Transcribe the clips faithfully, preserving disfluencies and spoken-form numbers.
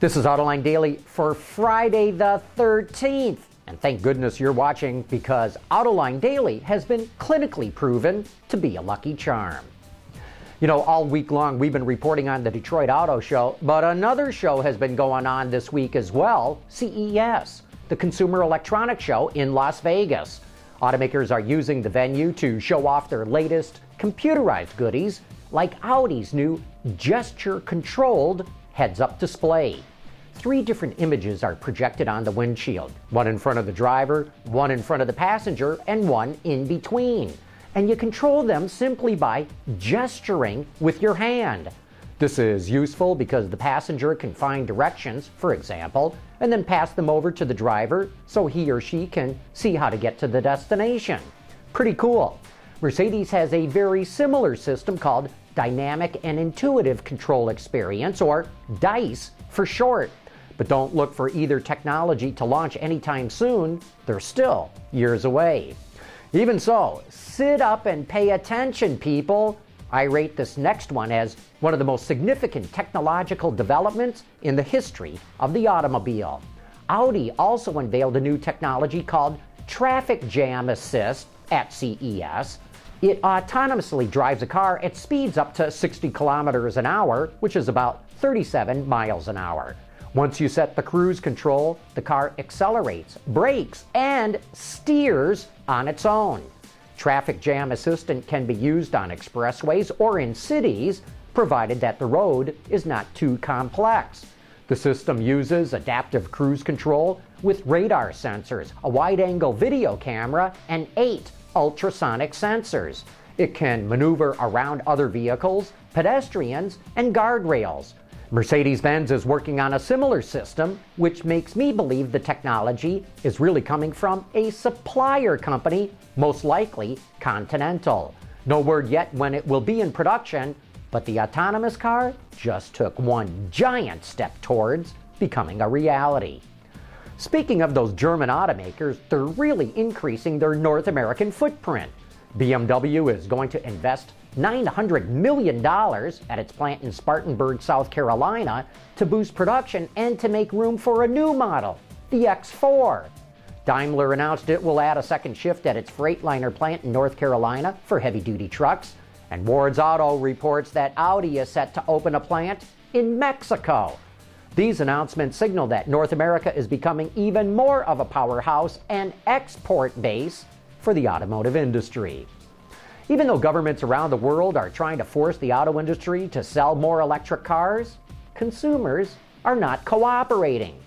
This is AutoLine Daily for Friday the thirteenth. And thank goodness you're watching, because AutoLine Daily has been clinically proven to be a lucky charm. You know, all week long we've been reporting on the Detroit Auto Show, but another show has been going on this week as well, C E S, the Consumer Electronics Show in Las Vegas. Automakers are using the venue to show off their latest computerized goodies, like Audi's new gesture-controlled heads-up display. Three different images are projected on the windshield, one in front of the driver, one in front of the passenger, and one in between. And you control them simply by gesturing with your hand. This is useful because the passenger can find directions, for example, and then pass them over to the driver so he or she can see how to get to the destination. Pretty cool. Mercedes has a very similar system called Dynamic and Intuitive Control Experience, or DICE for short. But don't look for either technology to launch anytime soon. They're still years away. Even so, sit up and pay attention, people. I rate this next one as one of the most significant technological developments in the history of the automobile. Audi also unveiled a new technology called Traffic Jam Assist at C E S. It autonomously drives a car at speeds up to sixty kilometers an hour, which is about thirty-seven miles an hour. Once you set the cruise control, the car accelerates, brakes, and steers on its own. Traffic Jam Assistant can be used on expressways or in cities, provided that the road is not too complex. The system uses adaptive cruise control with radar sensors, a wide-angle video camera, and eight ultrasonic sensors. It can maneuver around other vehicles, pedestrians, and guardrails. Mercedes-Benz is working on a similar system, which makes me believe the technology is really coming from a supplier company, most likely Continental. No word yet when it will be in production, but the autonomous car just took one giant step towards becoming a reality. Speaking of those German automakers, they're really increasing their North American footprint. B M W is going to invest nine hundred million dollars at its plant in Spartanburg, South Carolina, to boost production and to make room for a new model, the X four. Daimler announced it will add a second shift at its Freightliner plant in North Carolina for heavy-duty trucks. And Ward's Auto reports that Audi is set to open a plant in Mexico. These announcements signal that North America is becoming even more of a powerhouse and export base for the automotive industry. Even though governments around the world are trying to force the auto industry to sell more electric cars, consumers are not cooperating.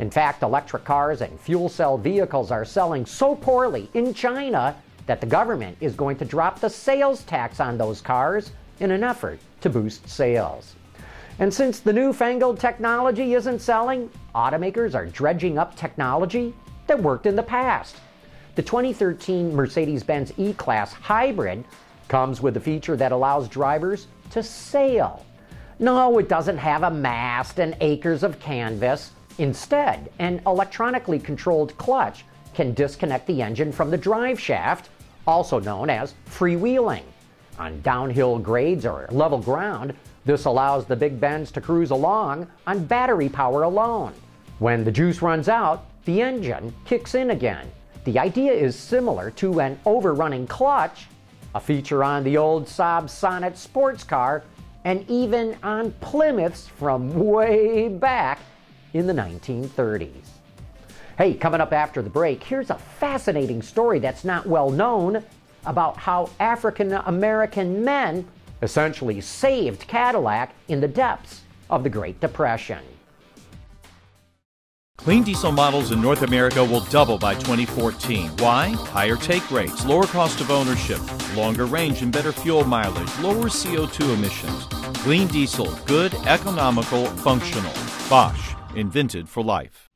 In fact, electric cars and fuel cell vehicles are selling so poorly in China that the government is going to drop the sales tax on those cars in an effort to boost sales. And since the newfangled technology isn't selling, automakers are dredging up technology that worked in the past. The twenty thirteen Mercedes-Benz E-Class Hybrid comes with a feature that allows drivers to sail. No, it doesn't have a mast and acres of canvas. Instead, an electronically controlled clutch can disconnect the engine from the drive shaft, also known as freewheeling. On downhill grades or level ground, this allows the big Benz to cruise along on battery power alone. When the juice runs out, the engine kicks in again. The idea is similar to an overrunning clutch, a feature on the old Saab Sonett sports car, and even on Plymouths from way back in the nineteen thirties. Hey, coming up after the break, here's a fascinating story that's not well known about how African American men essentially saved Cadillac in the depths of the Great Depression. Clean diesel models in North America will double by twenty fourteen. Why? Higher take rates, lower cost of ownership, longer range and better fuel mileage, lower C O two emissions. Clean diesel, good, economical, functional. Bosch, invented for life.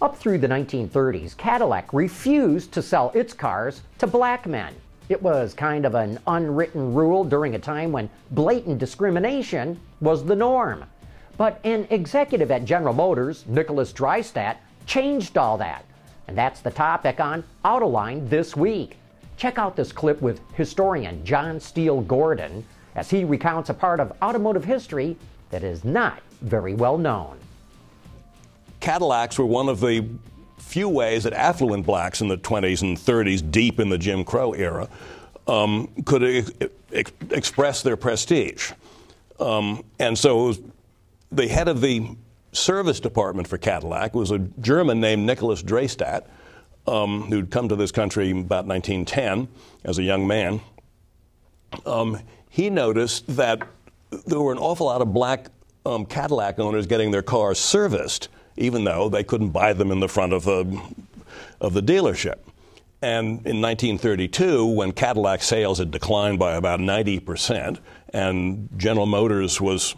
Up through the nineteen thirties, Cadillac refused to sell its cars to black men. It was kind of an unwritten rule during a time when blatant discrimination was the norm. But an executive at General Motors, Nicholas Dreystadt, changed all that. And that's the topic on AutoLine this week. Check out this clip with historian John Steele Gordon as he recounts a part of automotive history that is not very well known. Cadillacs were one of the few ways that affluent blacks in the twenties and thirties, deep in the Jim Crow era, um, could ex ex express their prestige. Um, and so it was the head of the service department for Cadillac was a German named Nicholas Dreystadt, um, who'd come to this country about nineteen ten as a young man. Um, he noticed that there were an awful lot of black um, Cadillac owners getting their cars serviced, even though they couldn't buy them in the front of the, of the dealership. And in nineteen thirty-two, when Cadillac sales had declined by about ninety percent, and General Motors was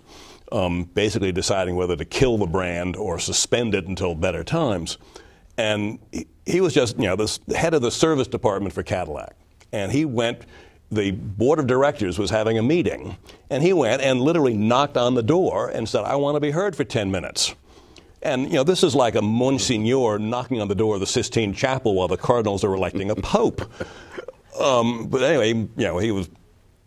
Um, basically deciding whether to kill the brand or suspend it until better times. And he, he was just, you know, the head of the service department for Cadillac. And he went, the board of directors was having a meeting. And he went and literally knocked on the door and said, I want to be heard for ten minutes. And, you know, this is like a Monsignor knocking on the door of the Sistine Chapel while the cardinals are electing a pope. Um, but anyway, you know, he was,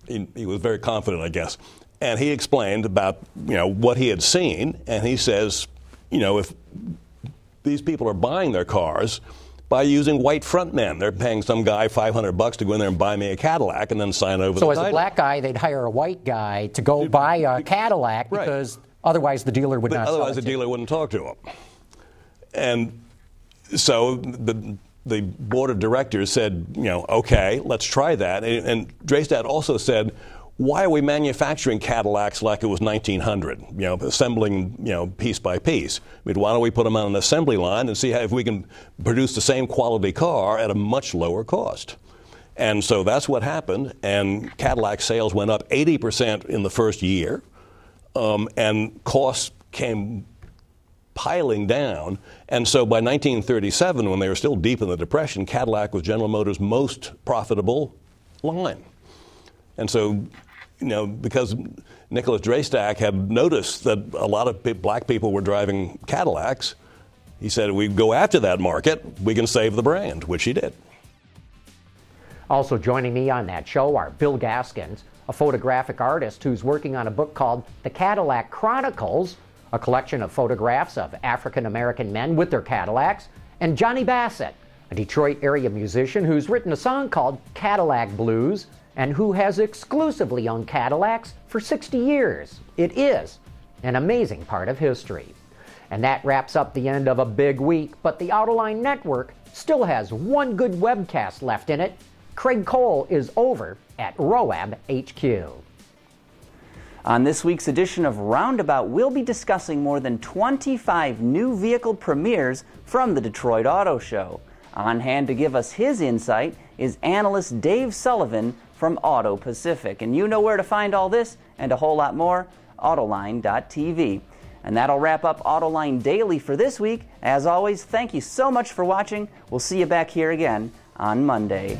he, he was very confident, I guess. And he explained about, you know, what he had seen, and he says, you know, if these people are buying their cars by using white front men, they're paying some guy five hundred bucks to go in there and buy me a Cadillac and then sign over so the So as title. A black guy, they'd hire a white guy to go buy a Cadillac right. because otherwise the dealer would but not otherwise sell it the to dealer him. Wouldn't talk to him. And so the the board of directors said, you know, okay, let's try that. And, and Dreystadt also said, why are we manufacturing Cadillacs like it was nineteen hundred, you know, assembling, you know, piece by piece? I mean, why don't we put them on an assembly line and see how, if we can produce the same quality car at a much lower cost? And so that's what happened, and Cadillac sales went up eighty percent in the first year, um, and costs came piling down. And so by nineteen thirty-seven, when they were still deep in the Depression, Cadillac was General Motors' most profitable line. And so, you know, because Nicholas Dreystadt had noticed that a lot of black people were driving Cadillacs, he said, we go after that market, we can save the brand, which he did. Also joining me on that show are Bill Gaskins, a photographic artist who's working on a book called The Cadillac Chronicles, a collection of photographs of African-American men with their Cadillacs, and Johnny Bassett, a Detroit area musician who's written a song called Cadillac Blues, and who has exclusively owned Cadillacs for sixty years. It is an amazing part of history. And that wraps up the end of a big week, but the AutoLine Network still has one good webcast left in it. Craig Cole is over at Roab H Q. On this week's edition of Roundabout, we'll be discussing more than twenty-five new vehicle premieres from the Detroit Auto Show. On hand to give us his insight is analyst Dave Sullivan from Auto Pacific. And you know where to find all this and a whole lot more, autoline dot T V. And that'll wrap up AutoLine Daily for this week. As always, thank you so much for watching. We'll see you back here again on Monday.